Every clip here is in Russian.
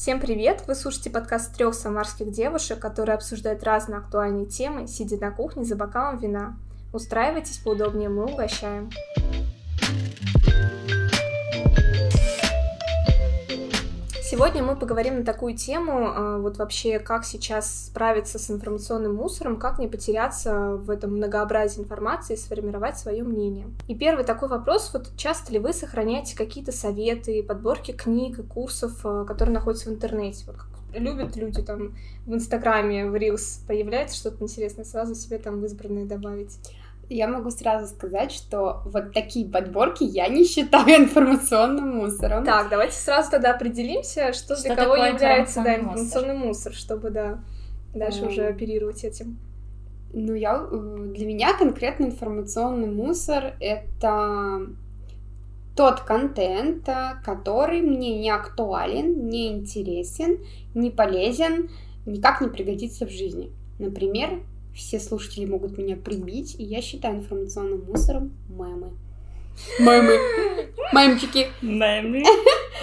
Всем привет! Вы слушаете подкаст 3 самарских девушек, которые обсуждают разные актуальные темы, сидя на кухне за бокалом вина. Устраивайтесь поудобнее, мы угощаем. Сегодня мы поговорим на такую тему, вот вообще, как сейчас справиться с информационным мусором, как не потеряться в этом многообразии информации и сформировать свое мнение. И первый такой вопрос, вот часто ли вы сохраняете какие-то советы, подборки книг и курсов, которые находятся в интернете? Вот, любят люди там в Инстаграме, в Reels появляется что-то интересное, сразу себе там в избранное добавить. Я могу сразу сказать, что вот такие подборки я не считаю информационным мусором. Так, давайте сразу тогда определимся, что для кого является информационный мусор, чтобы дальше уже оперировать этим. Ну, для меня конкретно информационный мусор — это тот контент, который мне не актуален, не интересен, не полезен, никак не пригодится в жизни. Например, все слушатели могут меня прибить, и я считаю информационным мусором мемы. Мемчики. Мемы.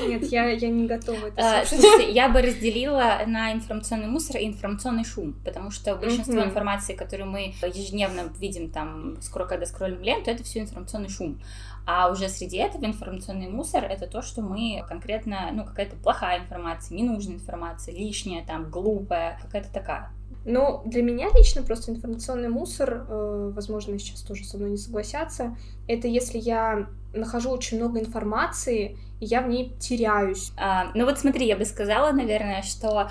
Нет, я не готова это слушать. Слушайте, я бы разделила на информационный мусор и информационный шум, потому что большинство информации, которую мы ежедневно видим, там, когда скроллим ленту, это все информационный шум. А уже среди этого информационный мусор — это то, что мы конкретно, какая-то плохая информация, ненужная информация, лишняя, там, глупая, какая-то такая. Но для меня лично просто информационный мусор, возможно, сейчас тоже со мной не согласятся, это если я нахожу очень много информации, и я в ней теряюсь. Я бы сказала, наверное, что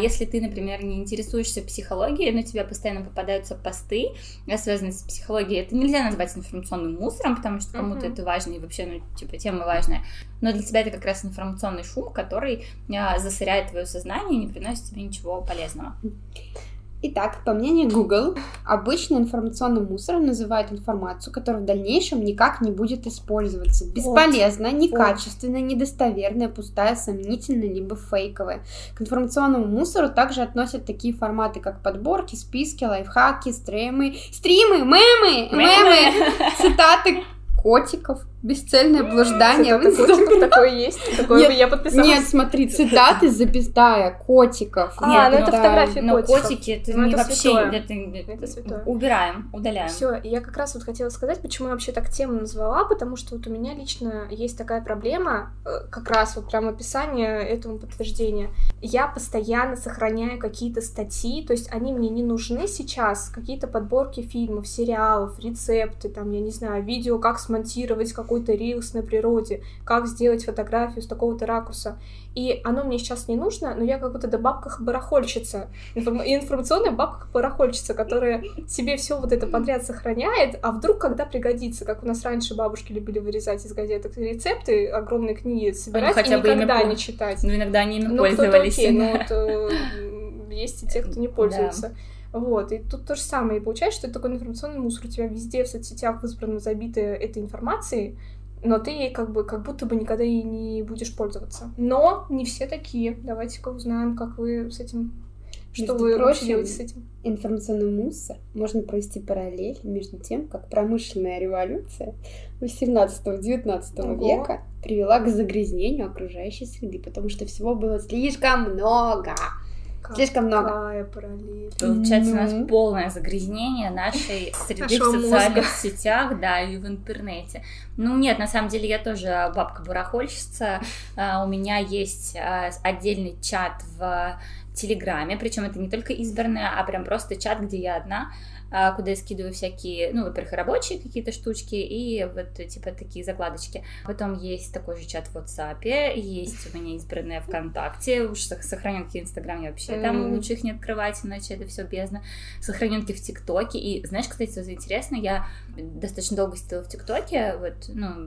если ты, например, не интересуешься психологией, но тебе постоянно попадаются посты, связанные с психологией, это нельзя назвать информационным мусором, потому что кому-то это важно, и вообще, тема важная. Но для тебя это как раз информационный шум, который засоряет твое сознание и не приносит тебе ничего полезного. Итак, по мнению Google, обычно информационным мусором называют информацию, которая в дальнейшем никак не будет использоваться. Бесполезная, некачественная, недостоверная, пустая, сомнительная, либо фейковая. К информационному мусору также относят такие форматы, как подборки, списки, лайфхаки, стримы, мемы, цитаты котиков, бесцельное блуждание в Инстаграме. Такое есть? Такое бы я подписалась. Нет, смотри, цитаты запятая, котиков. Это фотографии котиков. Котики, это не вообще... Это святое. Убираем, удаляем. Все, я как раз вот хотела сказать, почему я вообще так тему назвала, потому что вот у меня лично есть такая проблема, как раз вот прям описание этому подтверждения. Я постоянно сохраняю какие-то статьи, то есть они мне не нужны сейчас, какие-то подборки фильмов, сериалов, рецепты, там, я не знаю, видео, как смонтировать какой-то рилс на природе, как сделать фотографию с такого-то ракурса. И оно мне сейчас не нужно, но я как будто до бабка-барахольщица, информационная бабка-барахольщица, которая себе все вот это подряд сохраняет, а вдруг когда пригодится, как у нас раньше бабушки любили вырезать из газеток рецепты, огромные книги собирать и никогда не читать. Ну, иногда они ими пользовались. Есть и те, кто не пользуется. Вот, и тут то же самое, и получается, что это такой информационный мусор, у тебя везде в соцсетях избрано забито этой информацией, но ты ей как будто бы никогда и не будешь пользоваться. Но не все такие, давайте-ка узнаем, как вы с этим, что вы проще делаете с этим. Информационный мусор можно провести параллель между тем, как промышленная революция 18-19 века привела к загрязнению окружающей среды, потому что всего было слишком много. Слишком много. Получается, у нас полное загрязнение нашей среды в социальных сетях, и в интернете. Нет, на самом деле я тоже бабка-барахольщица. У меня есть отдельный чат в Телеграме, причем это не только избранная, а прям просто чат, где я одна, куда я скидываю всякие, во-первых, рабочие какие-то штучки и вот типа такие закладочки. Потом есть такой же чат в WhatsApp, есть у меня избранная ВКонтакте, уж сохраненки в Инстаграме вообще, там лучше их не открывать, иначе это все бездна. Сохраненки в ТикТоке, и знаешь, кстати, что интересно, я достаточно долго сидела в ТикТоке,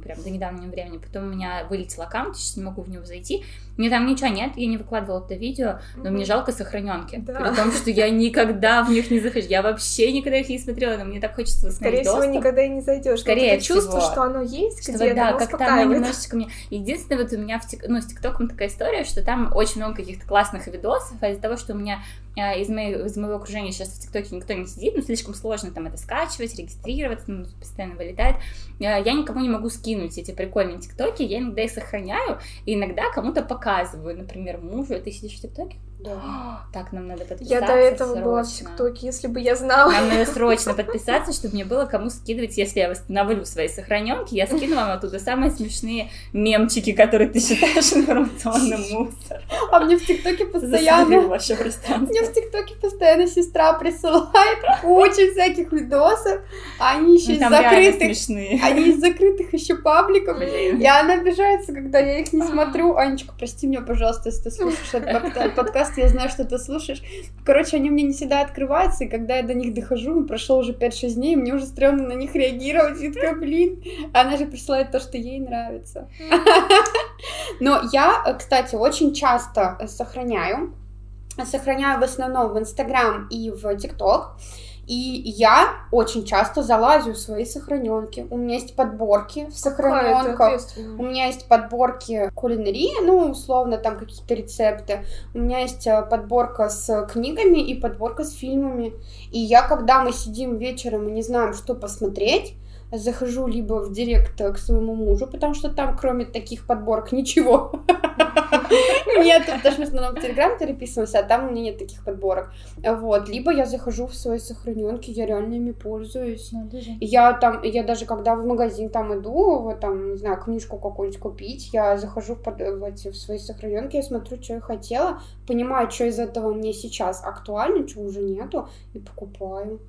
прям до недавнего времени, потом у меня вылетел аккаунт, сейчас не могу в него зайти, мне там ничего нет, я не выкладывала это видео, но мне жалко сохраненки, при том, что я никогда в них не захожу, я вообще никогда их не смотрела, но мне так хочется восстановить доступ. Скорее всего, никогда и не зайдешь. Скорее всего. Чувство, что оно есть, что где-то оно успокаивает. Немножечко мне... Единственное, вот у меня с ТикТоком такая история, что там очень много каких-то классных видосов, а из-за того, того, что у меня из моего окружения сейчас в ТикТоке никто не сидит, но слишком сложно там это скачивать, регистрироваться, постоянно вылетает. Я никому не могу скинуть эти прикольные ТикТоки, я иногда их сохраняю и иногда кому-то показываю, например, мужу. Ты сидишь в ТикТоке? Да. Так, нам надо подписаться. Я до этого срочно была в ТикТоке, если бы я знала. Нам надо срочно подписаться, чтобы мне было кому скидывать, если я восстановлю свои сохраненки, я скину вам оттуда самые смешные мемчики, которые ты считаешь информационным мусором. А мне в ТикТоке постоянно... ваше пространство. Мне в ТикТоке постоянно сестра присылает кучу всяких видосов, они еще из закрытых... смешные. Они из закрытых еще пабликов. Блин. И она обижается, когда я их не смотрю. Анечка, прости меня, пожалуйста, если ты слушаешь этот подкаст, я знаю, что ты слушаешь. Короче, они мне не всегда открываются, и когда я до них дохожу, прошло уже 5-6 дней, и мне уже стрёмно на них реагировать. И такая, блин, она же присылает то, что ей нравится. Но я, кстати, очень часто сохраняю. Сохраняю в основном в Instagram и в TikTok. И я очень часто залазю в свои сохраненки. У меня есть подборки в сохраненках. У меня есть подборки кулинарии, ну, условно, там какие-то рецепты. У меня есть подборка с книгами и подборка с фильмами. И я, когда мы сидим вечером и не знаем, что посмотреть, захожу либо в директ к своему мужу, потому что там, кроме таких подборок, ничего нет, потому что в основном в Телеграм переписываемся, а там у меня нет таких подборок. Вот, либо я захожу в свои сохраненки, я реально ими пользуюсь. Я даже когда в магазин там иду, вот там, не знаю, книжку какую-нибудь купить, я захожу в свои сохраненки, я смотрю, что я хотела, понимаю, что из этого мне сейчас актуально, чего уже нету, и покупаю.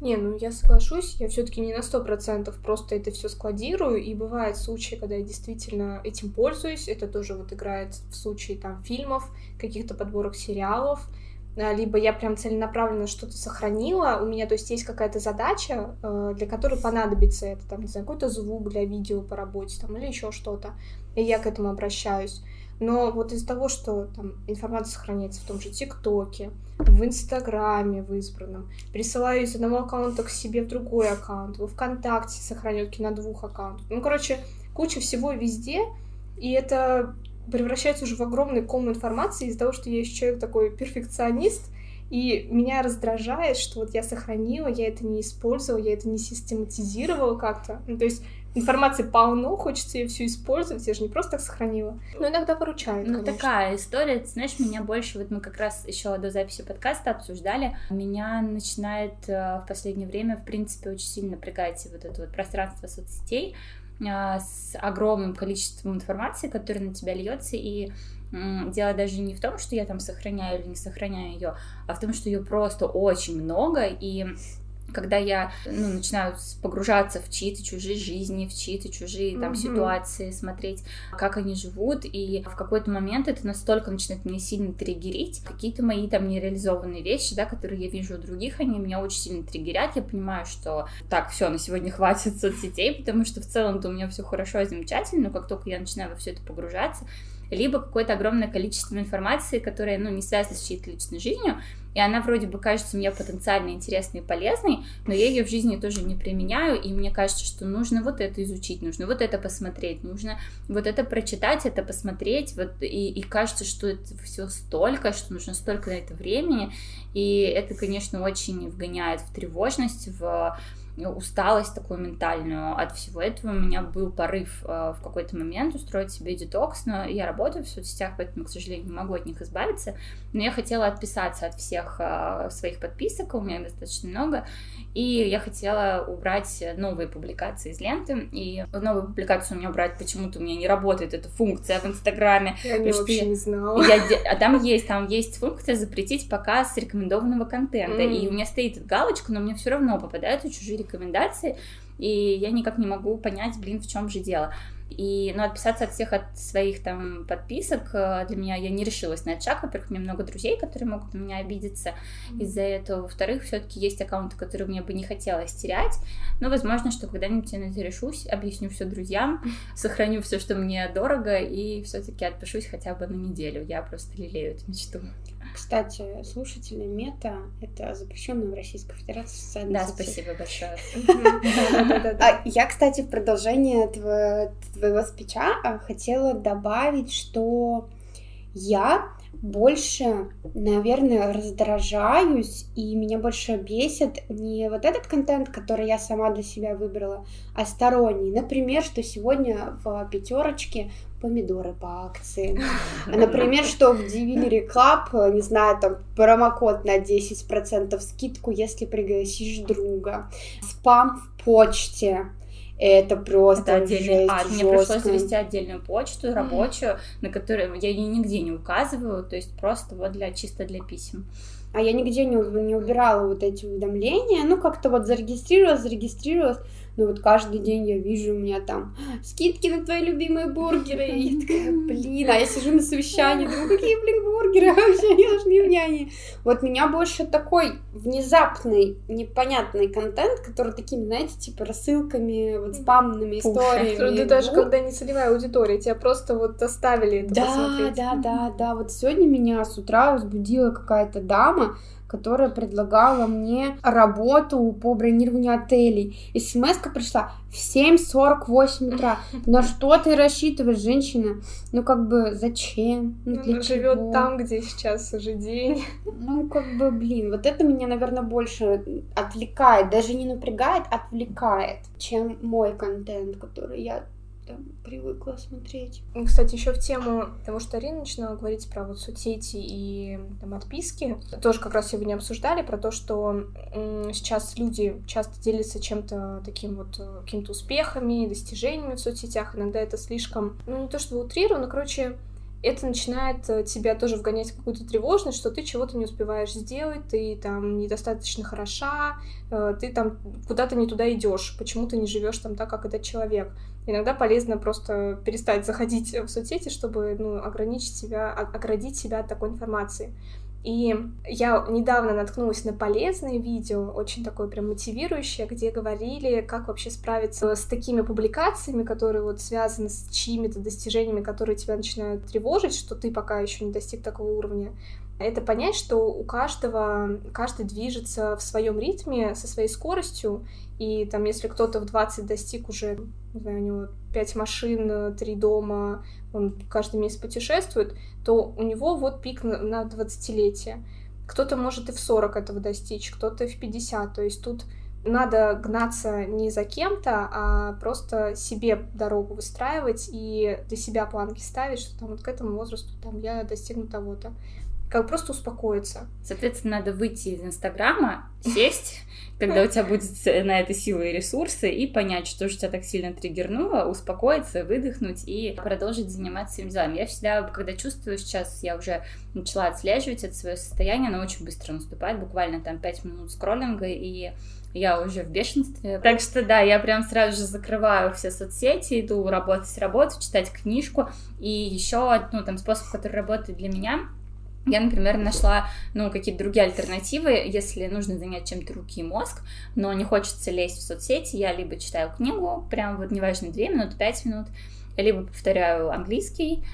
Не, ну я соглашусь, я все-таки не на 100% просто это все складирую, и бывают случаи, когда я действительно этим пользуюсь, это тоже вот играет в случае там фильмов, каких-то подборок сериалов, либо я прям целенаправленно что-то сохранила, у меня, то есть, есть какая-то задача, для которой понадобится это, там, не знаю, какой-то звук для видео по работе, там, или еще что-то, и я к этому обращаюсь. Но вот из-за того, что там информация сохраняется в том же ТикТоке, в Инстаграме в избранном, присылаю из одного аккаунта к себе в другой аккаунт, во ВКонтакте сохранётки на двух аккаунтах. Ну, короче, куча всего везде, и это превращается уже в огромный ком информации из-за того, что я еще человек такой перфекционист, и меня раздражает, что вот я сохранила, я это не использовала, я это не систематизировала как-то. Ну, то есть информации полно, хочется ее всю использовать, я же не просто так сохранила. Но иногда поручают, конечно. Ну, такая история, ты знаешь, меня больше, вот мы как раз еще до записи подкаста обсуждали, меня начинает в последнее время, в принципе, очень сильно напрягать вот это вот пространство соцсетей с огромным количеством информации, которая на тебя льется, и дело даже не в том, что я там сохраняю или не сохраняю ее, а в том, что ее просто очень много, и когда я начинаю погружаться в чьи-то чужие жизни, в чьи-то чужие там, ситуации, смотреть, как они живут, и в какой-то момент это настолько начинает меня сильно триггерить. Какие-то мои там нереализованные вещи, да, которые я вижу у других, они меня очень сильно триггерят. Я понимаю, что так, все, на сегодня хватит соцсетей, потому что в целом-то у меня все хорошо и замечательно, но как только я начинаю во все это погружаться, либо какое-то огромное количество информации, которая, не связана с чьей-то личной жизнью, и она вроде бы кажется мне потенциально интересной и полезной, но я ее в жизни тоже не применяю, и мне кажется, что нужно вот это изучить, нужно вот это посмотреть, нужно вот это прочитать, это посмотреть, вот, и кажется, что это все столько, что нужно столько на это времени, и это, конечно, очень вгоняет в тревожность, в усталость такую ментальную от всего этого. У меня был порыв в какой-то момент устроить себе детокс, но я работаю в соцсетях, поэтому, к сожалению, не могу от них избавиться, но я хотела отписаться от всех своих подписок, у меня их достаточно много, и я хотела убрать новые публикации из ленты, и новую публикацию у меня убрать, почему-то у меня не работает эта функция в Инстаграме. Я не знала. Там есть функция запретить показ рекомендованного контента, и у меня стоит галочка, но мне все равно попадаются чужие рекомендации, и я никак не могу понять, в чем же дело. И отписаться от всех, от своих там подписок, для меня, я не решилась на этот шаг. Во-первых, у меня много друзей, которые могут на меня обидеться из-за этого. Во-вторых, все-таки есть аккаунты, которые мне бы не хотелось терять, но возможно, что когда-нибудь я на это решусь, объясню все друзьям, сохраню все, что мне дорого, и все-таки отпишусь хотя бы на неделю. Я просто лелею эту мечту. Кстати, слушатели, мета — это запрещенная в Российской Федерации социальная сеть. Да, спасибо большое. Я, кстати, в продолжение твоего спича хотела добавить, что я больше, наверное, раздражаюсь, и меня больше бесит не вот этот контент, который я сама для себя выбрала, а сторонний. Например, что сегодня в пятерочке помидоры по акции. Например, что в Diviry Club, не знаю, там промокод на 10% скидку, если пригласишь друга. Спам в почте. Это просто отдельный ад. Мне пришлось вести отдельную почту рабочую, на которую я ее нигде не указываю, то есть просто вот чисто для писем. А я нигде не убирала вот эти уведомления, как-то вот зарегистрировалась, но вот каждый день я вижу, у меня там скидки на твои любимые бургеры, и я такая, а я сижу на совещании, думаю, какие, бургеры, вообще не нужны внимания. Вот меня больше такой внезапный, непонятный контент, который такими, рассылками, спамными историями. Ты даже когда не целевая аудитория, тебя просто оставили это посмотреть. Да, вот сегодня меня с утра возбудила какая-то дама, которая предлагала мне работу по бронированию отелей. СМС-ка пришла в 7:48 утра. На что ты рассчитываешь, женщина? Зачем? Для живет чего? Там, где сейчас уже день. Вот это меня, наверное, больше отвлекает, даже не напрягает, отвлекает, чем мой контент, который я привыкла смотреть. Кстати, еще в тему того, что Арина начинала говорить про соцсети и отписки, тоже как раз сегодня обсуждали про то, что сейчас люди часто делятся чем-то таким какими-то успехами, достижениями в соцсетях. Иногда это слишком, не то чтобы утрировано, это начинает тебя тоже вгонять в какую-то тревожность, что ты чего-то не успеваешь сделать, ты недостаточно хороша, ты куда-то не туда идешь, почему ты не живешь так, как этот человек. Иногда полезно просто перестать заходить в соцсети, чтобы оградить себя от такой информации. И я недавно наткнулась на полезное видео, очень такое прям мотивирующее, где говорили, как вообще справиться с такими публикациями, которые связаны с чьими-то достижениями, которые тебя начинают тревожить, что ты пока еще не достиг такого уровня. Это понять, что каждый движется в своем ритме, со своей скоростью, и если кто-то в 20 достиг уже, не знаю, у него 5 машин, 3 дома, он каждый месяц путешествует, то у него пик на 20-летие. Кто-то может и в 40 этого достичь, кто-то и в 50, то есть тут надо гнаться не за кем-то, а просто себе дорогу выстраивать и для себя планки ставить, что к этому возрасту я достигну того-то. Просто успокоиться. Соответственно, надо выйти из Инстаграма, сесть, когда у тебя будет на это силы и ресурсы, и понять, что же тебя так сильно триггернуло, успокоиться, выдохнуть и продолжить заниматься своими делами. Я всегда, когда чувствую сейчас, я уже начала отслеживать это свое состояние, оно очень быстро наступает, буквально 5 минут скроллинга, и я уже в бешенстве. Так что да, я прям сразу же закрываю все соцсети, иду работать, читать книжку. И еще способ, который работает для меня, я, например, нашла, какие-то другие альтернативы, если нужно занять чем-то руки и мозг, но не хочется лезть в соцсети, я либо читаю книгу, прям неважно, 2 минуты, 5 минут, либо повторяю английский,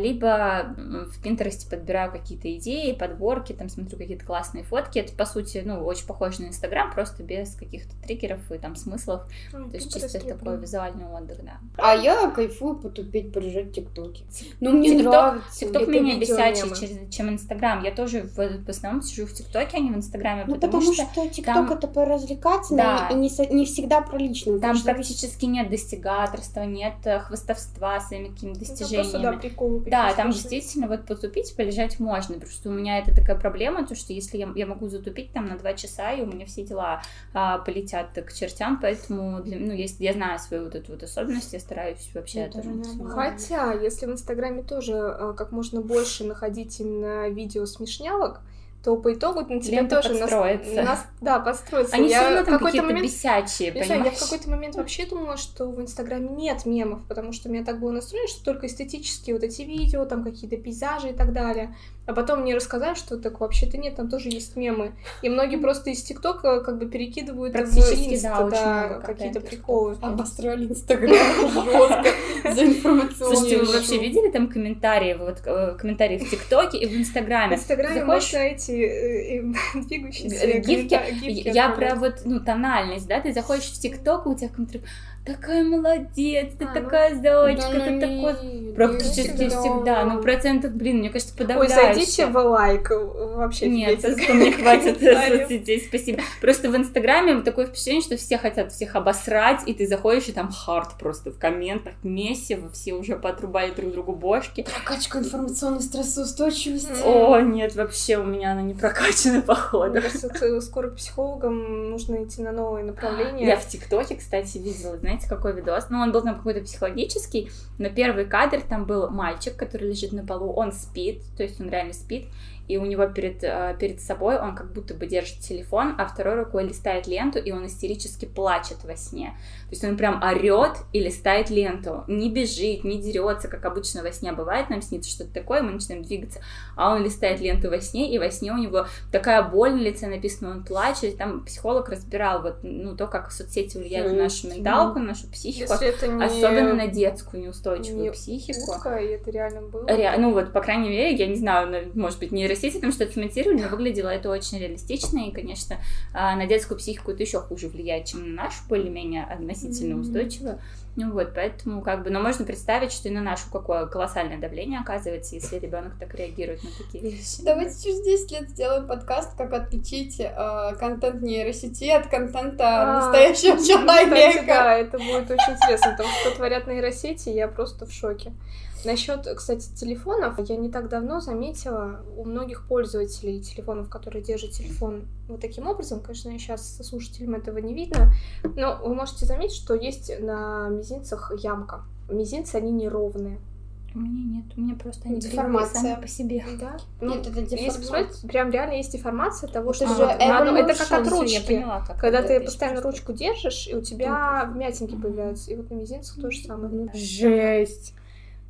либо в Pinterest подбираю какие-то идеи, подборки, смотрю какие-то классные фотки. Это, по сути, очень похоже на Инстаграм, просто без каких-то триггеров и смыслов. То есть чисто такой визуальный отдых, да. А я кайфую потупить, поржать в ТикТоке. Мне нравится. ТикТок меня бесячий, чем Инстаграм. Я тоже в основном сижу в ТикТоке, а не в Инстаграме. Потому что ТикТок это поразвлекательно и не всегда про личное. Там практически нет достигаторства, нет хвастовства своими какими-то достижениями. Да, там действительно потупить, полежать можно, потому что у меня это такая проблема, то что если я могу затупить на 2 часа, и у меня все дела полетят к чертям, поэтому я знаю свою эту особенность, я стараюсь вообще это делать. Хотя, если в Инстаграме тоже как можно больше находить именно видео смешнялок, то по итогу на тебя лента тоже подстроится. Они все равно какие-то бесячие, понимаешь? Я в какой-то момент вообще думала, что в Инстаграме нет мемов, потому что у меня так было настроено, что только эстетические эти видео, какие-то пейзажи и так далее. А потом мне рассказали, что так вообще-то нет, там тоже есть мемы. И многие просто из ТикТока перекидывают в Инста, какие-то приколы. Обостроили Инстаграм жестко за информационную. Слушайте, вы вообще видели там комментарии в ТикТоке и в Инстаграме? В Инстаграме можно найти двигающиеся гифки. Я про тональность, да? Ты заходишь в ТикТок, у тебя такая молодец, ты такая заочка, да, ты такой... Практически всегда, но процентов, блин, мне кажется, подавляюще. Ой, зайдите в лайк, вообще. Нет, что мне хватит соцсетей, спасибо. Просто в Инстаграме такое впечатление, что все хотят всех обосрать, и ты заходишь, и там хард просто в комментах, месиво, все уже поотрубали друг другу бошки. Прокачка информационной стрессоустойчивости. О, нет, вообще у меня она не прокачана, походу. Мне кажется, скоро психологам нужно идти на новые направления. Я в ТикТоке, кстати, видела, знаете, какой видос? Ну, он был там какой-то психологический, но первый кадр там был мальчик, который лежит на полу, он спит, то есть он реально спит, и у него перед собой он как будто бы держит телефон, а второй рукой листает ленту, и он истерически плачет во сне. То есть он прям орет и листает ленту, не бежит, не дерется, как обычно во сне бывает, нам снится что-то такое, мы начинаем двигаться, а он листает ленту во сне, и во сне у него такая боль на лице написана, он плачет, и там психолог разбирал вот, ну, то, как соцсети влияют на нашу менталку, на нашу психику, особенно на детскую неустойчивую психику. И это реально было? Ну вот, по крайней мере, я не знаю, может быть, нейросети там что-то смонтировали, но выглядело это очень реалистично, и, конечно, на детскую психику это еще хуже влияет, чем на нашу, более-менее относительно устойчивую. Ну вот, поэтому как бы, но можно представить, что и на нашу какое колоссальное давление оказывается, если ребенок так реагирует на такие вещи. Давайте через 10 лет сделаем подкаст, как отличить контент нейросети от контента настоящего человека. Кстати, да, это будет очень интересно, потому что творят нейросети, я просто в шоке. Насчет, кстати, телефонов, я не так давно заметила у многих пользователей телефонов, которые держат телефон вот таким образом, конечно, сейчас со слушателем этого не видно, но вы можете заметить, что есть на мизинцах ямка. Мизинцы, они неровные. У меня нет, у меня просто они деформация сами по себе. Да? Ну, нет, это деформация. Если посмотреть, прям реально есть деформация того, что... это как от ручки. Поняла, как когда ты постоянно ручку держишь, и у тебя вмятинки появляются. И вот на мизинцах то же самое. Да. Жесть!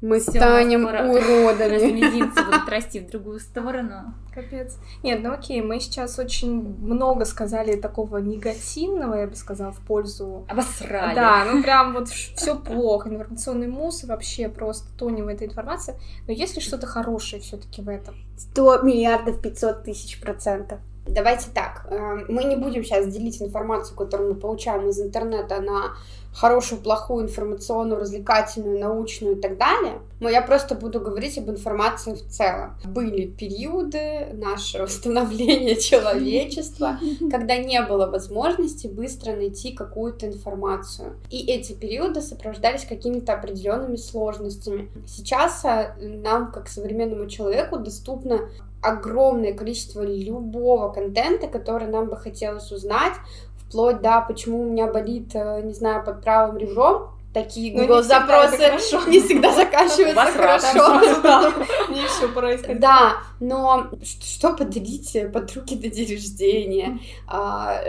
Мы всё, станем уродами. Раз мизинцы будут расти в другую сторону. Капец. Нет, ну окей, мы сейчас очень много сказали такого негативного, я бы сказала, в пользу... Обосрали. Да, ну прям вот все плохо. Информационный мусор, вообще просто тонем в этой информации. Но есть ли что-то хорошее все таки в этом? 100 500 000%. Давайте так, мы не будем сейчас делить информацию, которую мы получаем из интернета, на хорошую, плохую, информационную, развлекательную, научную и так далее, но я просто буду говорить об информации в целом. Были периоды нашего становления человечества, когда не было возможности быстро найти какую-то информацию, и эти периоды сопровождались какими-то определенными сложностями. Сейчас нам, как современному человеку, доступно огромное количество любого контента, который нам бы хотелось узнать, вплоть до «почему у меня болит, не знаю, под правым ребром». Такие Google-запросы не всегда заканчиваются хорошо. Не все происходит. Да, но что подарить подруге на день рождения?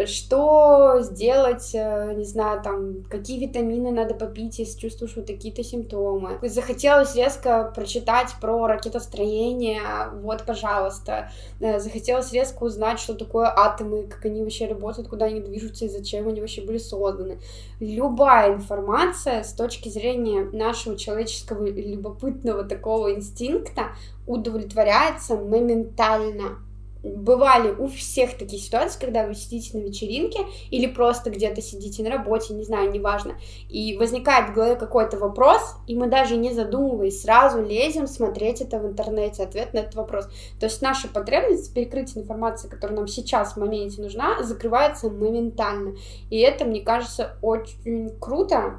Что сделать, не знаю, там, какие витамины надо попить, если чувствуешь вот такие-то симптомы? Захотелось резко прочитать про ракетостроение, вот, пожалуйста. Захотелось резко узнать, что такое атомы, как они вообще работают, куда они движутся и зачем они вообще были созданы. Любая информация с точки зрения нашего человеческого любопытного такого инстинкта удовлетворяется моментально. Бывали у всех такие ситуации, когда вы сидите на вечеринке или просто где-то сидите на работе, не знаю, неважно, и возникает в голове какой-то вопрос, и мы даже не задумываясь сразу лезем смотреть это в интернете, ответ на этот вопрос. То есть наша потребность перекрыть информацию, которая нам сейчас в моменте нужна, закрывается моментально. И это, мне кажется, очень круто.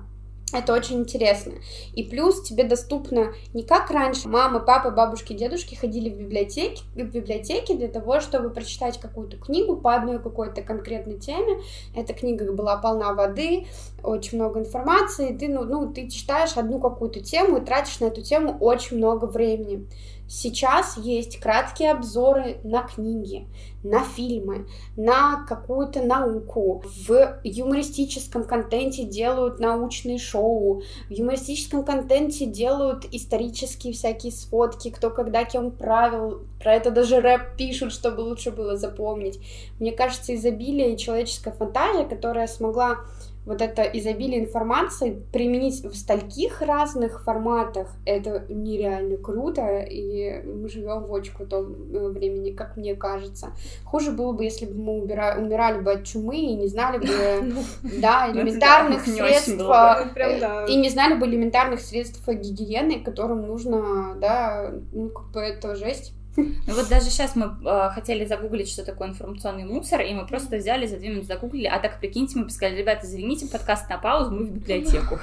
Это очень интересно. И плюс тебе доступно не как раньше. Мамы, папы, бабушки, дедушки ходили в библиотеки для того, чтобы прочитать какую-то книгу по одной какой-то конкретной теме. Эта книга была полна воды, очень много информации. Ты, ты читаешь одну какую-то тему и тратишь на эту тему очень много времени. Сейчас есть краткие обзоры на книги, на фильмы, на какую-то науку. В юмористическом контенте делают научные шоу, в юмористическом контенте делают исторические всякие сводки, кто когда кем правил, Про это даже рэп пишут, чтобы лучше было запомнить. Мне кажется, изобилие человеческой фантазии, которая смогла вот это изобилие информации применить в стольких разных форматах, это нереально круто, и мы живем в очень крутом времени, как мне кажется. Хуже было бы, если бы мы умирали бы от чумы и не знали бы элементарных средств, и не знали бы элементарных средств гигиены, которым нужно, это жесть. Ну вот даже сейчас мы хотели загуглить, что такое информационный мусор, и мы просто взяли, за 2 минуты загуглили, а так, прикиньте, мы бы сказали: ребята, извините, подкаст на паузу, мы в библиотеку.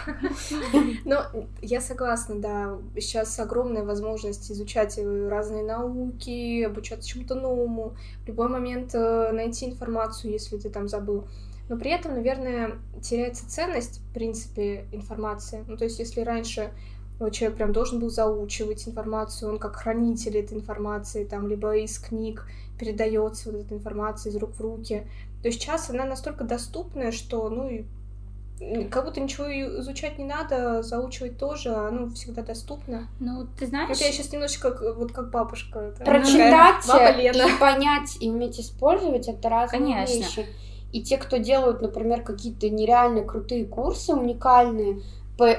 Ну, я согласна, да, сейчас огромная возможность изучать разные науки, обучаться чему-то новому, в любой момент найти информацию, если ты там забыл. Но при этом, наверное, теряется ценность, в принципе, информации. Ну, то есть, если раньше... человек прям должен был заучивать информацию, он как хранитель этой информации, там, либо из книг передается вот эта информация из рук в руки. То есть сейчас она настолько доступная, что, как будто ничего изучать не надо, заучивать тоже, оно всегда доступно. Ну, ты знаешь... Хотя я сейчас немножечко как бабушка. Там, прочитать баба Лена. И понять, и уметь использовать — это разные вещи. И те, кто делают, например, какие-то нереально крутые курсы, уникальные,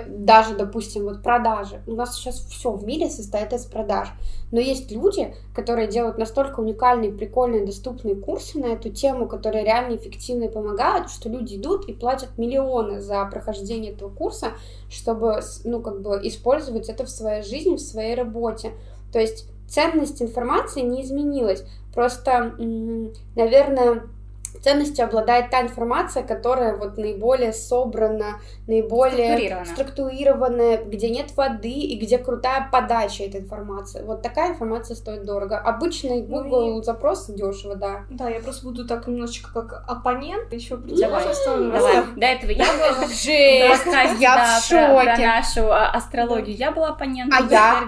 даже, допустим, вот продажи. У нас сейчас все в мире состоит из продаж. Но есть люди, которые делают настолько уникальные, прикольные, доступные курсы на эту тему, которые реально эффективно помогают, что люди идут и платят миллионы за прохождение этого курса, чтобы, использовать это в своей жизни, в своей работе. То есть ценность информации не изменилась. Просто, наверное... Ценностью обладает та информация, которая наиболее собрана, наиболее структурированная, где нет воды и где крутая подача этой информации. Вот такая информация стоит дорого. Обычный Google запрос дешево, да. Да, я просто буду так немножечко как оппонент. Еще давай. До этого я была... Жесть! Я в шоке. Про нашу астрологию. Я была оппонентом. А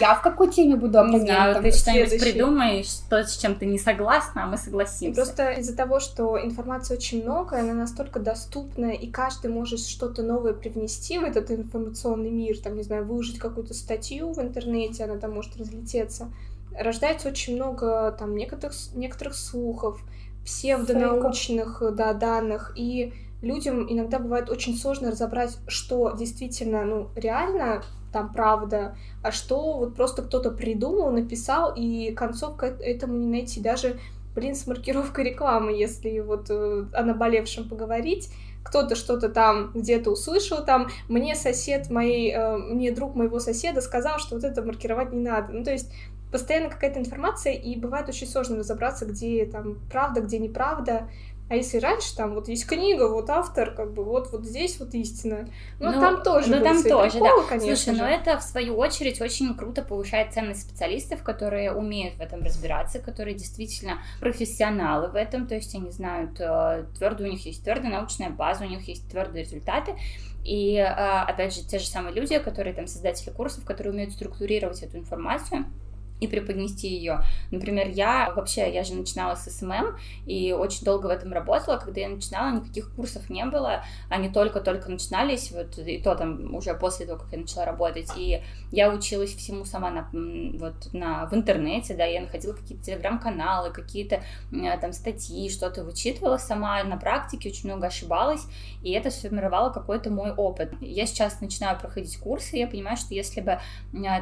я в какой теме буду оппонентом? Не знаю, ты что-нибудь придумаешь, то, с чем ты не согласна, а мы согласимся. Просто из-за того, что информации очень много, она настолько доступна, и каждый может что-то новое привнести в этот информационный мир, там, не знаю, выложить какую-то статью в интернете, она там может разлететься. Рождается очень много там некоторых слухов, псевдонаучных данных, и людям иногда бывает очень сложно разобрать, что действительно, реально там правда, а что вот просто кто-то придумал, написал, и концовка этому не найти. Даже с маркировкой рекламы, если о наболевшем поговорить, кто-то что-то там где-то услышал, там, мне друг моего соседа сказал, что это маркировать не надо. То есть постоянно какая-то информация, и бывает очень сложно разобраться, где там правда, где неправда. А если раньше там есть книга, автор, здесь истина. Там тоже. Конечно. Слушай, это в свою очередь очень круто повышает ценность специалистов, которые умеют в этом разбираться, которые действительно профессионалы в этом, то есть они знают, у них есть твердая научная база, у них есть твердые результаты. И, опять же, те же самые люди, которые там создатели курсов, которые умеют структурировать эту информацию и преподнести ее. Например, я же начинала с СММ и очень долго в этом работала. Когда я начинала, никаких курсов не было, они только-только начинались, и то там уже после того, как я начала работать. И я училась всему сама в интернете, я находила какие-то телеграм-каналы, какие-то там статьи, что-то вычитывала сама на практике, очень много ошибалась, и это сформировало какой-то мой опыт. Я сейчас начинаю проходить курсы, и я понимаю, что если бы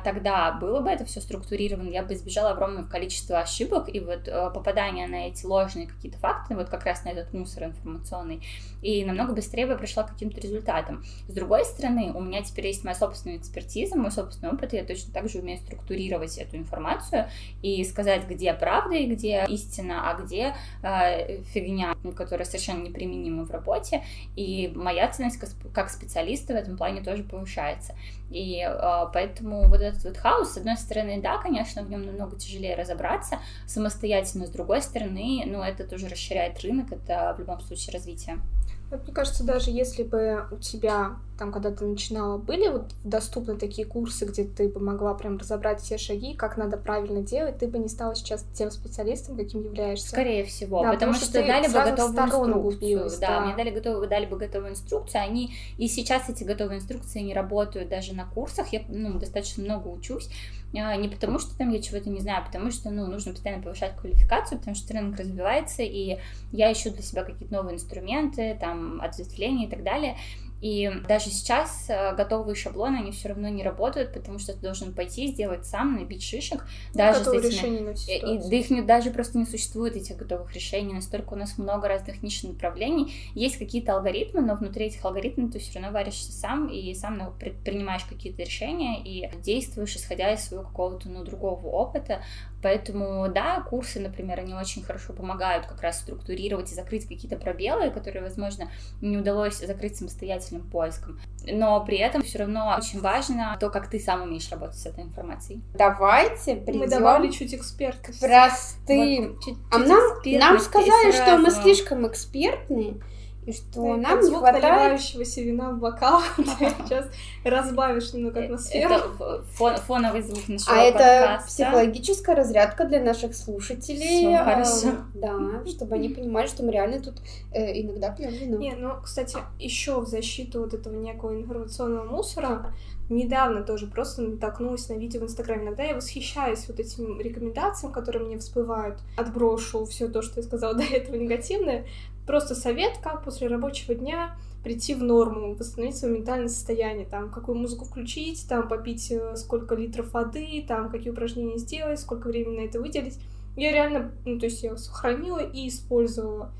тогда было бы это все структурировано, я бы избежала огромного количества ошибок и попадания на эти ложные какие-то факты, как раз на этот мусор информационный, и намного быстрее бы пришла к каким-то результатам. С другой стороны, у меня теперь есть моя собственная экспертиза, мой собственный опыт, и я точно так же умею структурировать эту информацию и сказать, где правда и где истина, а где фигня, которая совершенно неприменима в работе, и моя ценность как специалиста в этом плане тоже повышается. И поэтому этот хаос, с одной стороны, да, конечно, в нем намного тяжелее разобраться самостоятельно, с другой стороны, это тоже расширяет рынок, это в любом случае развитие. Вот, мне кажется, даже если бы у тебя, там, когда ты начинала, были вот доступны такие курсы, где ты бы могла прям разобрать все шаги, как надо правильно делать, ты бы не стала сейчас тем специалистом, каким являешься. Скорее всего, да, потому что дали бы готовую инструкцию. Да, мне дали бы готовую инструкцию. И сейчас эти готовые инструкции не работают даже на курсах. Я достаточно много учусь. Не потому, что там я чего-то не знаю, а потому что нужно постоянно повышать квалификацию, потому что рынок развивается, и я ищу для себя какие-то новые инструменты, там, ответвления и так далее. И даже сейчас готовые шаблоны, они все равно не работают, потому что ты должен пойти, сделать сам, набить шишек. Даже готовые решения на всю ситуацию. Да, их даже просто не существует, этих готовых решений. Настолько у нас много разных ниш и направлений. Есть какие-то алгоритмы, но внутри этих алгоритмов ты все равно варишься сам и сам принимаешь какие-то решения и действуешь, исходя из своего какого-то, другого опыта. Поэтому, да, курсы, например, они очень хорошо помогают как раз структурировать и закрыть какие-то пробелы, которые, возможно, не удалось закрыть самостоятельным поиском. Но при этом все равно очень важно то, как ты сам умеешь работать с этой информацией. Давайте придем... Мы добавили чуть экспертности. Простым. Вот, нам сказали, что мы слишком экспертные, и что нам не хватает... Звук наливающегося вина в бокал. Сейчас разбавишь немного атмосферу. Это фоновый звук нашего подкаста. Это психологическая разрядка для наших слушателей. Хорошо. Да, чтобы они понимали, что мы реально тут иногда пьем вино. Кстати, еще в защиту вот этого некого информационного мусора недавно тоже просто натолкнулась на видео в Инстаграме. Иногда я восхищаюсь вот этим рекомендациям, которые мне всплывают. Отброшу все то, что я сказала до этого негативное. Просто совет, как после рабочего дня прийти в норму, восстановить свое ментальное состояние, там, какую музыку включить, там, попить сколько литров воды, там, какие упражнения сделать, сколько времени на это выделить. Я реально, я его сохранила и использовала,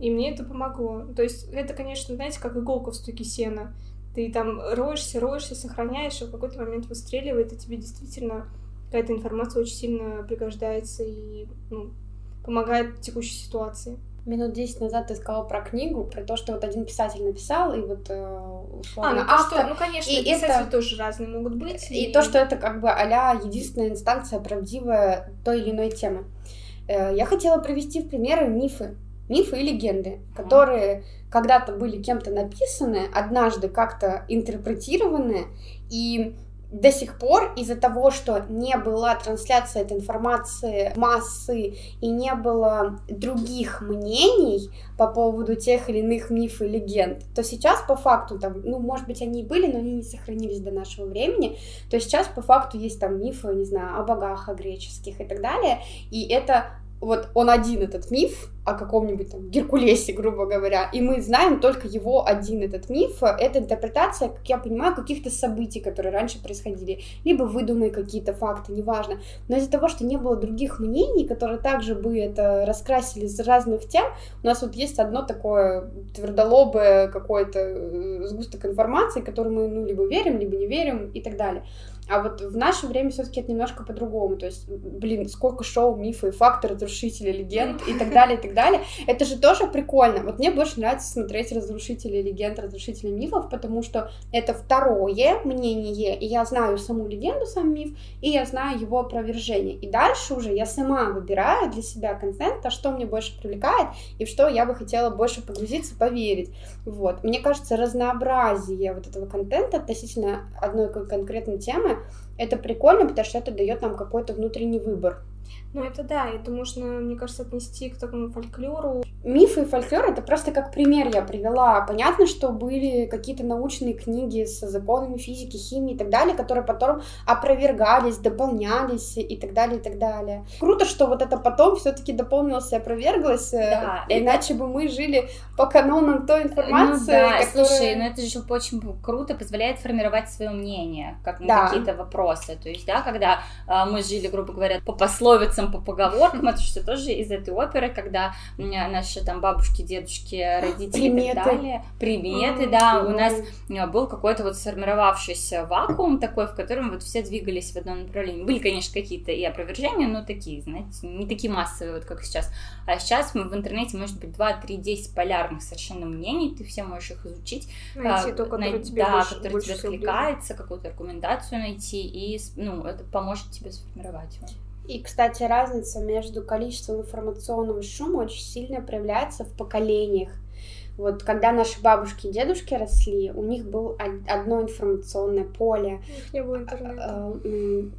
и мне это помогло. То есть это, конечно, знаете, как иголка в стуке сена. Ты там роешься, сохраняешь, и в какой-то момент выстреливает, и тебе действительно какая-то информация очень сильно пригождается и помогает в текущей ситуации. Минут 10 назад ты сказала про книгу, про то, что вот один писатель написал, и вот условно автор. Конечно, и писатели тоже разные могут быть. И то, что это как бы а-ля единственная инстанция правдивая той или иной темы. Я хотела привести в примеры мифы и легенды, которые когда-то были кем-то написаны, однажды как-то интерпретированы, и до сих пор из-за того, что не была трансляция этой информации массы и не было других мнений по поводу тех или иных мифов и легенд, то сейчас по факту, может быть, они и были, но они не сохранились до нашего времени, то сейчас по факту есть мифы, о богах, о греческих и так далее, и это... Вот он один, этот миф, о каком-нибудь Геркулесе, грубо говоря, и мы знаем только его один, этот миф. Это интерпретация, как я понимаю, каких-то событий, которые раньше происходили, либо выдуманные какие-то факты, неважно. Но из-за того, что не было других мнений, которые также бы это раскрасили из разных тем, у нас вот есть одно такое твердолобое какой-то сгусток информации, который мы либо верим, либо не верим и так далее. А вот в наше время все-таки это немножко по-другому. То есть, сколько шоу, мифы, факты, разрушители, легенд и так далее, и так далее. Это же тоже прикольно. Вот мне больше нравится смотреть разрушители легенд, разрушители мифов, потому что это второе мнение, и я знаю саму легенду, сам миф, и я знаю его опровержение. И дальше уже я сама выбираю для себя контент, что мне больше привлекает, и в что я бы хотела больше погрузиться, поверить. Вот. Мне кажется, разнообразие вот этого контента относительно одной конкретной темы, это прикольно, потому что это дает нам какой-то внутренний выбор. Это можно, мне кажется, отнести к такому фольклору. Мифы и фольклор — это просто как пример я привела. Понятно, что были какие-то научные книги с законами физики, химии и так далее, которые потом опровергались, дополнялись и так далее, и так далее. Круто, что вот это потом все-таки дополнилось и опроверглось, да, иначе бы мы жили по канонам той информации, которая... Слушай, это же очень круто, позволяет формировать свое мнение, как на какие-то вопросы. То есть, когда мы жили, грубо говоря, по пословицам, по поговоркам, это что тоже из этой оперы, когда наши бабушки, дедушки, родители и так далее. Приметы, у нас был какой-то сформировавшийся вакуум такой, в котором все двигались в одном направлении. Были, конечно, какие-то и опровержения, но такие, знаете, не такие массовые, как сейчас. А сейчас в интернете может быть 2, 3, 10 полярных совершенно мнений, ты все можешь их изучить. Найти то, которое тебе откликается, какую-то аргументацию найти, и это поможет тебе сформировать его. И, кстати, разница между количеством информационного шума очень сильно проявляется в поколениях. Вот когда наши бабушки и дедушки росли, у них было одно информационное поле. У них не было интернета.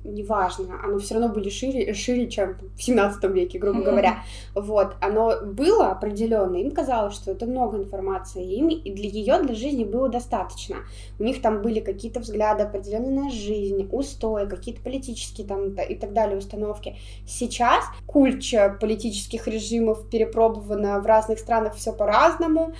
Неважно, оно все равно было шире, чем в 17 веке, грубо говоря. Вот, оно было определенное, им казалось, что это много информации, им и для ее, для жизни было достаточно. У них там были какие-то взгляды определенные на жизнь, устои, какие-то политические там и так далее установки. Сейчас куча политических режимов перепробована в разных странах, все по-разному,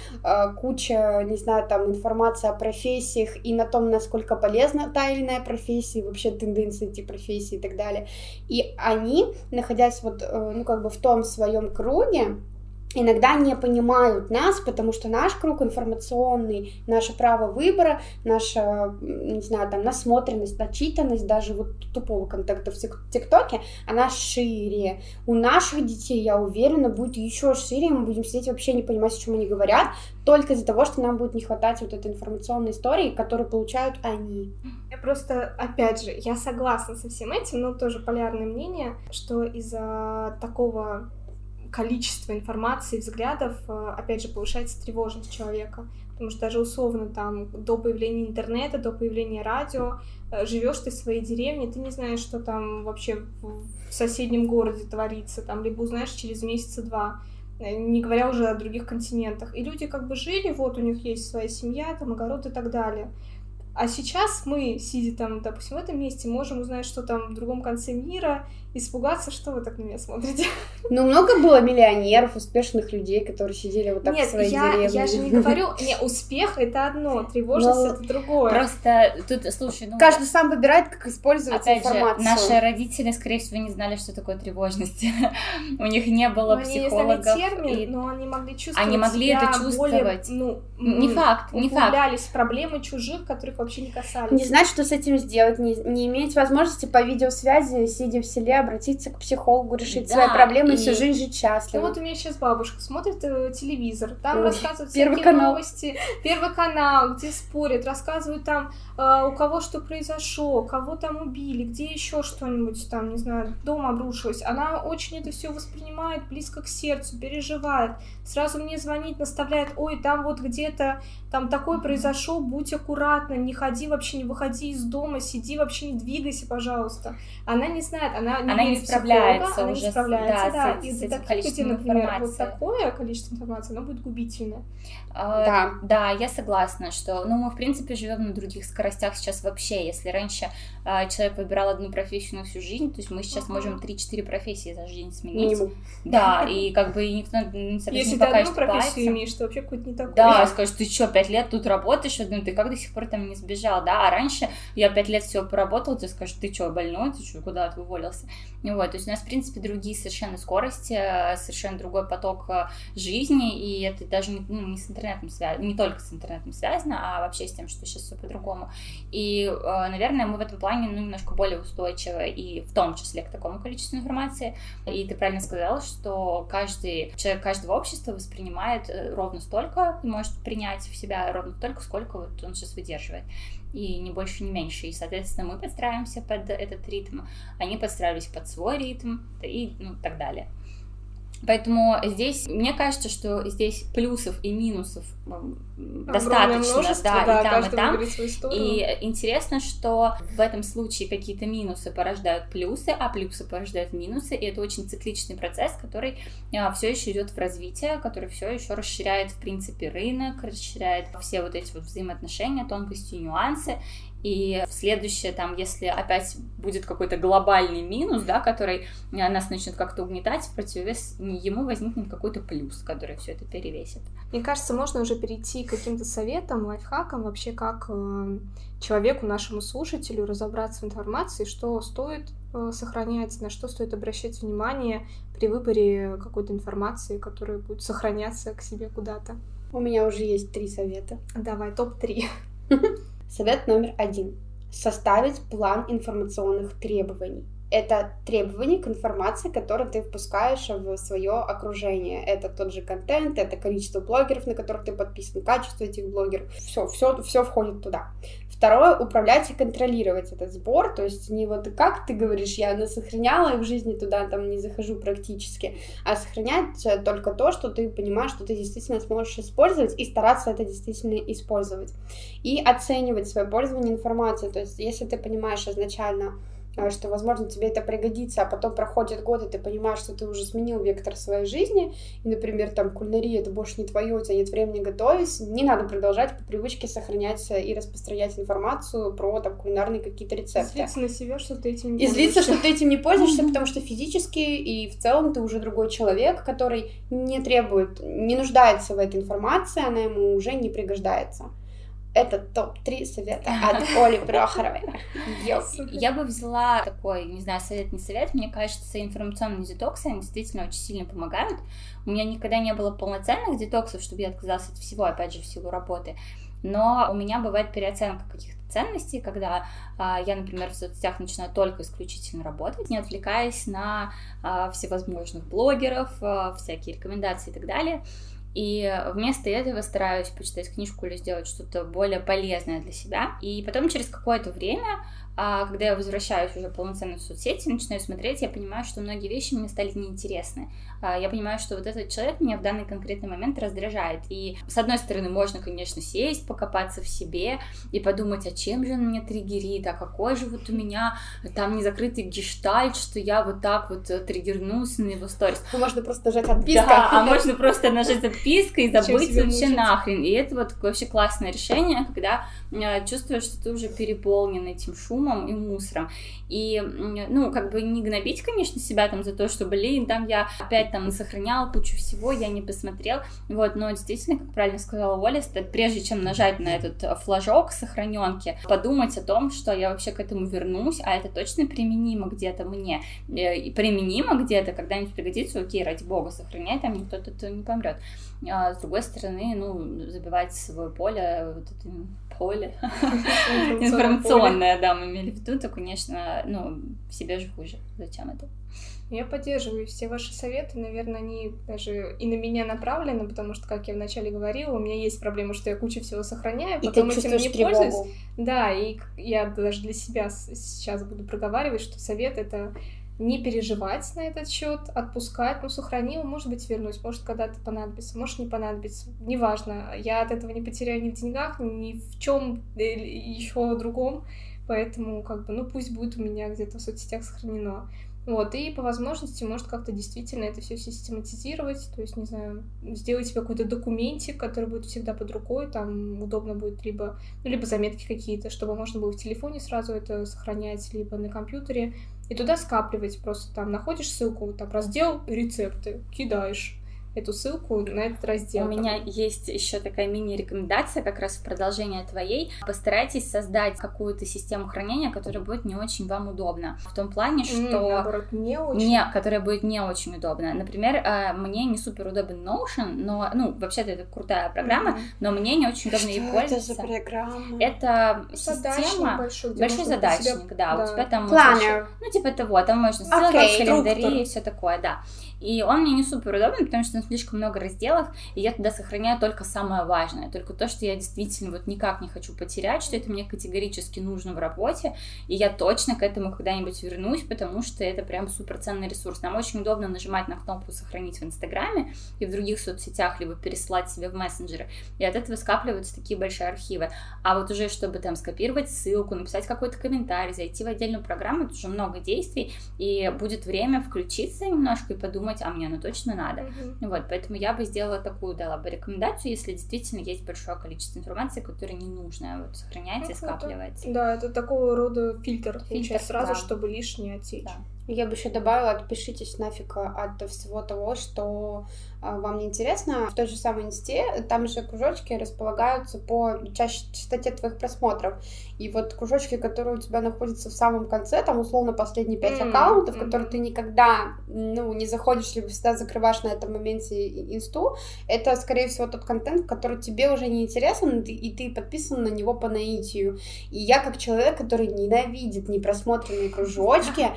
куча, не знаю, там информации о профессиях и на том, насколько полезна та или иная профессия, и вообще тенденции эти профессии и так далее. И они, находясь вот, ну, как бы в том своем круге, иногда не понимают нас, потому что наш круг информационный, наше право выбора, наша, не знаю, там, насмотренность, начитанность, даже вот тупого контента в ТикТоке, она шире. У наших детей, я уверена, будет еще шире, мы будем сидеть вообще не понимать, о чем они говорят, только из-за того, что нам будет не хватать вот этой информационной истории, которую получают они. Я просто, опять же, я согласна со всем этим, но тоже полярное мнение, что из-за такого количество информации, взглядов, опять же, повышается тревожность человека. Потому что даже условно там до появления интернета, до появления радио живешь ты в своей деревне, ты не знаешь, что там вообще в соседнем городе творится, там либо узнаешь через месяца-два, не говоря уже о других континентах. И люди как бы жили, вот у них есть своя семья, там огород и так далее. А сейчас мы, сидя там, допустим, в этом месте, можем узнать, что там в другом конце мира, испугаться, что вы так на меня смотрите. Ну, много было миллионеров, успешных людей, которые сидели вот так в своей деревне. Нет, я же не говорю, успех — это одно, тревожность — это другое. Просто тут, слушай, каждый сам выбирает, как использовать информацию. Опять же, наши родители, скорее всего, не знали, что такое тревожность. У них не было психологов. Они не знали термин, но они могли чувствовать. Они могли это чувствовать. Не факт, не факт. Углублялись в проблемы чужих, которых вообще не касались. Не знать, что с этим сделать, не иметь возможности по видеосвязи, сидя в селе, обратиться к психологу, решить свои проблемы и всю жизнь жить счастливо. Ну вот у меня сейчас бабушка смотрит телевизор, там рассказывают всякие новости, Первый канал, где спорят, рассказывают там, у кого что произошло, кого там убили, где еще что-нибудь, там, не знаю, дом обрушилось. Она очень это все воспринимает близко к сердцу, переживает. Сразу мне звонит, наставляет, ой, там вот где-то там такое произошло, будь аккуратна, не ходи вообще, не выходи из дома, сиди вообще, не двигайся, пожалуйста. Она не знает, она не справляется уже да, из-за таких, например, вот такое количество информации, оно будет губительно. Да, я согласна, что мы, в принципе, живем на других скоростях сейчас вообще. Если раньше человек выбирал одну профессию на всю жизнь, то есть мы сейчас можем 3-4 профессии за жизнь сменить. Да, и как бы никто не покажет. Если ты одну профессию имеешь, то вообще какой-то не такой. Да, скажешь, ты что, 5 лет тут работаешь, ты как до сих пор там не сбежал, да? А раньше я 5 лет все поработала, ты скажешь, ты что, больной, ты что, куда ты уволился? Вот, то есть у нас, в принципе, другие совершенно скорости, совершенно другой поток жизни, и это даже не с интернетом связано, не только с интернетом связано, а вообще с тем, что сейчас все по-другому. И, наверное, мы в этом плане немножко более устойчивы, и в том числе к такому количеству информации. И ты правильно сказала, что каждый человек каждого общества воспринимает ровно столько, может принять в себя ровно столько, сколько вот он сейчас выдерживает. И не больше, не меньше. И, соответственно, мы подстраиваемся под этот ритм, они подстраивались под свой ритм и так далее. Поэтому здесь, мне кажется, что здесь плюсов и минусов достаточно, да, и там, и там. И интересно, что в этом случае какие-то минусы порождают плюсы, а плюсы порождают минусы, и это очень цикличный процесс, который все еще идет в развитие, который все еще расширяет, в принципе, рынок, расширяет все вот эти вот взаимоотношения, тонкости и нюансы. И в следующее, там, если опять будет какой-то глобальный минус, да, который нас начнет как-то угнетать, в противовес ему возникнет какой-то плюс, который все это перевесит. Мне кажется, можно уже перейти к каким-то советам, лайфхакам, вообще как человеку, нашему слушателю, разобраться в информации, что стоит сохранять, на что стоит обращать внимание при выборе какой-то информации, которая будет сохраняться к себе куда-то. У меня уже есть 3 совета. Давай, топ-3. Совет номер 1. Составить план информационных требований. Это требования к информации, которую ты впускаешь в свое окружение. Это тот же контент, это количество блогеров, на которых ты подписан, качество этих блогеров. Все входит туда. Второе, управлять и контролировать этот сбор. То есть не вот как ты говоришь, я насохраняла и в жизни туда там не захожу практически, а сохранять только то, что ты понимаешь, что ты действительно сможешь использовать, и стараться это действительно использовать. И оценивать свое пользование информацией. То есть если ты понимаешь изначально, что, возможно, тебе это пригодится, а потом проходит год, и ты понимаешь, что ты уже сменил вектор своей жизни, и, например, там, кулинария, это больше не твое, у тебя нет времени готовить, не надо продолжать по привычке сохранять и распространять информацию про, там, кулинарные какие-то рецепты. Излиться на себя, что ты этим не пользуешься. Излиться, что ты этим не пользуешься, потому что физически и в целом ты уже другой человек, который не требует, не нуждается в этой информации, она ему уже не пригождается. Это топ-3 совета от Оли Прохоровой. Я бы взяла такой, не знаю, совет, не совет. Мне кажется, информационные детоксы, они действительно очень сильно помогают. У меня никогда не было полноценных детоксов, чтобы я отказалась от всего, опять же, в силу работы. Но у меня бывает переоценка каких-то ценностей, когда я, например, в соцсетях начинаю только исключительно работать, не отвлекаясь на всевозможных блогеров, всякие рекомендации и так далее. И вместо этого стараюсь почитать книжку или сделать что-то более полезное для себя. И потом через какое-то время, когда я возвращаюсь уже полноценно в соцсети, начинаю смотреть, я понимаю, что многие вещи мне стали неинтересны. Я понимаю, что вот этот человек меня в данный конкретный момент раздражает. И, с одной стороны, можно, конечно, сесть, покопаться в себе и подумать, а чем же он меня триггерит, а какой же вот у меня там незакрытый гештальт, что я вот так вот триггернулся на его сторис. Можно просто нажать отписка. Да, а можно просто нажать отписка и забыть вообще нахрен. И это вот вообще классное решение, когда чувствуешь, что ты уже переполнен этим шумом и мусором. И, ну, как бы не гнобить, конечно, себя там за то, что, блин, там я опять там сохраняла кучу всего, я не посмотрел. Вот, но действительно, как правильно сказала Оля, прежде чем нажать на этот флажок сохраненки, подумать о том, что я вообще к этому вернусь, а это точно применимо где-то мне. И применимо где-то, когда-нибудь пригодится, окей, ради бога, сохраняй, там никто тут не помрет. А с другой стороны, ну, забивать свое поле, вот это поле информационное, да, мы имели в виду, то, конечно, ну, себе же хуже. Зачем это? Я поддерживаю все ваши советы, наверное, они даже и на меня направлены, потому что, как я вначале говорила, у меня есть проблема, что я кучу всего сохраняю, и потом этим не пользуюсь. Да, и я даже для себя сейчас буду проговаривать, что совет — это не переживать на этот счет, отпускать, ну, сохранила, может быть, вернусь, может, когда-то понадобится, может, не понадобится, неважно, я от этого не потеряю ни в деньгах, ни в чем еще другом, поэтому, как бы, ну, пусть будет у меня где-то в соцсетях сохранено. Вот, и по возможности, может, как-то действительно это все систематизировать, то есть, не знаю, сделать себе какой-то документик, который будет всегда под рукой, там удобно будет либо, ну, либо заметки какие-то, чтобы можно было в телефоне сразу это сохранять, либо на компьютере, и туда скапливать, просто там находишь ссылку, там раздел «Рецепты», кидаешь эту ссылку на этот раздел. У меня есть еще такая мини-рекомендация, как раз в продолжение твоей. Постарайтесь создать какую-то систему хранения, которая будет не очень вам удобна. В том плане, что... наоборот, не очень. Которая будет не очень удобна. Например, мне не супер удобен Notion, но... Ну, вообще-то это крутая программа, но мне не очень удобно ей пользоваться. Что это за программа? Это система... Большой задачник, тебя... да. У тебя там... Планер. Ну, типа того, там можно ссылки, календари и все такое, да. И он мне не супер удобен, потому что слишком много разделов, и я туда сохраняю только самое важное, только то, что я действительно вот никак не хочу потерять, что это мне категорически нужно в работе, и я точно к этому когда-нибудь вернусь, потому что это прям суперценный ресурс. Нам очень удобно нажимать на кнопку «Сохранить» в Инстаграме и в других соцсетях, либо переслать себе в мессенджеры, и от этого скапливаются такие большие архивы. А вот уже, чтобы там скопировать ссылку, написать какой-то комментарий, зайти в отдельную программу, это уже много действий, и будет время включиться немножко и подумать, а мне оно точно надо. Вот, поэтому я бы сделала такую, дала бы рекомендацию, если действительно есть большое количество информации, которая не нужна, вот, сохраняйте, скапливайте. Да, это такого рода фильтр, сразу, да, чтобы лишнее отсечь. Да. Я бы еще добавила, отпишитесь нафиг от всего того, что вам не интересно. В той же самой инсте, там же кружочки располагаются по частоте твоих просмотров. И вот кружочки, которые у тебя находятся в самом конце, там условно последние 5 аккаунтов, которые ты никогда не заходишь, либо всегда закрываешь на этом моменте инсту, это, скорее всего, тот контент, который тебе уже не интересен, и ты подписан на него по наитию. И я, как человек, который ненавидит непросмотренные кружочки,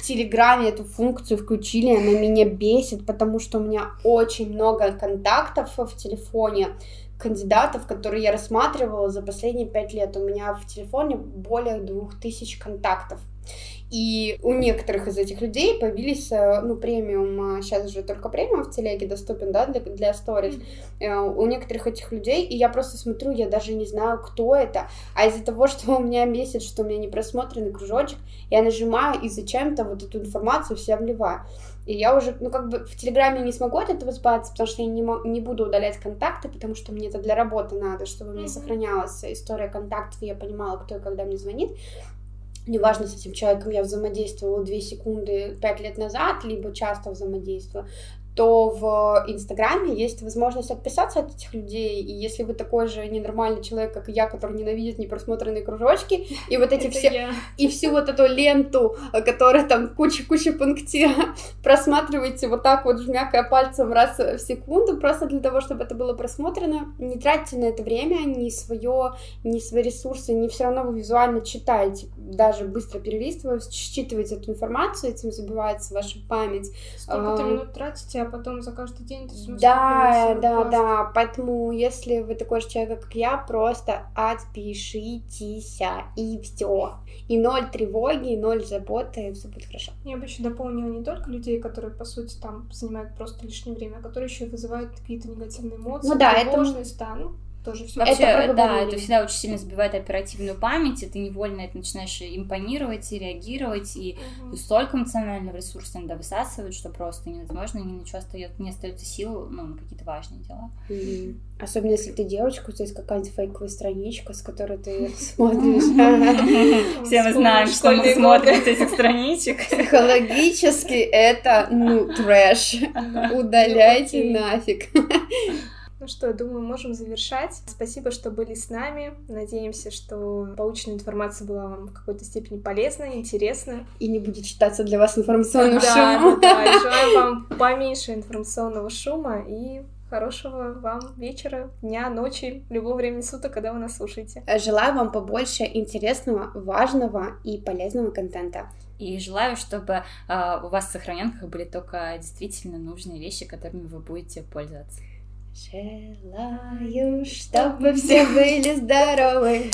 в Телеграме эту функцию включили, она меня бесит, потому что у меня очень много контактов в телефоне кандидатов, которые я рассматривала за последние 5 лет. У меня в телефоне более 2000 контактов. И у некоторых из этих людей появились, премиум, сейчас же только премиум в телеге доступен, да, для сторис, у некоторых этих людей, и я просто смотрю, я даже не знаю, кто это, а из-за того, что у меня месяц, что у меня не просмотренный кружочек, я нажимаю и зачем-то вот эту информацию всем вливаю. И я уже, в Телеграме не смогу от этого избавиться, потому что я не буду удалять контакты, потому что мне это для работы надо, чтобы у меня сохранялась история контактов, и я понимала, кто и когда мне звонит. Неважно, с этим человеком я взаимодействовала 2 секунды 5 лет назад, либо часто взаимодействовала, то в Инстаграме есть возможность отписаться от этих людей, и если вы такой же ненормальный человек, как и я, который ненавидит непросмотренные кружочки, и вот эти все, и всю вот эту ленту, которая там куча-куча пунктира, просматриваете вот так вот, жмякая пальцем раз в секунду, просто для того, чтобы это было просмотрено, не тратьте на это время, ни свои ресурсы, не все равно вы визуально читаете, даже быстро перелистывая, считываете эту информацию, этим забивается ваша память. Сколько-то минут тратите, а потом за каждый день ты смотришь. Да. Поэтому, если вы такой же человек, как я, просто отпишитесь, и все. И 0 тревоги, и 0 заботы, и все будет хорошо. Я бы еще дополнила не только людей, которые, по сути, там занимают просто лишнее время, а которые еще вызывают какие-то негативные эмоции, тревожность, Тоже все. Вообще, это всегда очень сильно сбивает оперативную память, и ты невольно это начинаешь импонировать и реагировать, и столько эмоционального ресурса иногда высасывают, что просто невозможно, и ничего не остается сил на какие-то важные дела. Особенно если ты девочка, у тебя есть какая-нибудь фейковая страничка, с которой ты смотришь. Все мы знаем, что мы смотрим с этих страничек. Психологически это, трэш. Удаляйте нафиг. Ну что, думаю, можем завершать. Спасибо, что были с нами. Надеемся, что полученная информация была вам в какой-то степени полезна, интересна. И не будет считаться для вас информационным шумом. Да, желаю вам поменьше информационного шума и хорошего вам вечера, дня, ночи, любого времени суток, когда вы нас слушаете. Желаю вам побольше интересного, важного и полезного контента. И желаю, чтобы у вас в сохраненках были только действительно нужные вещи, которыми вы будете пользоваться. Желаю, чтобы все были здоровы.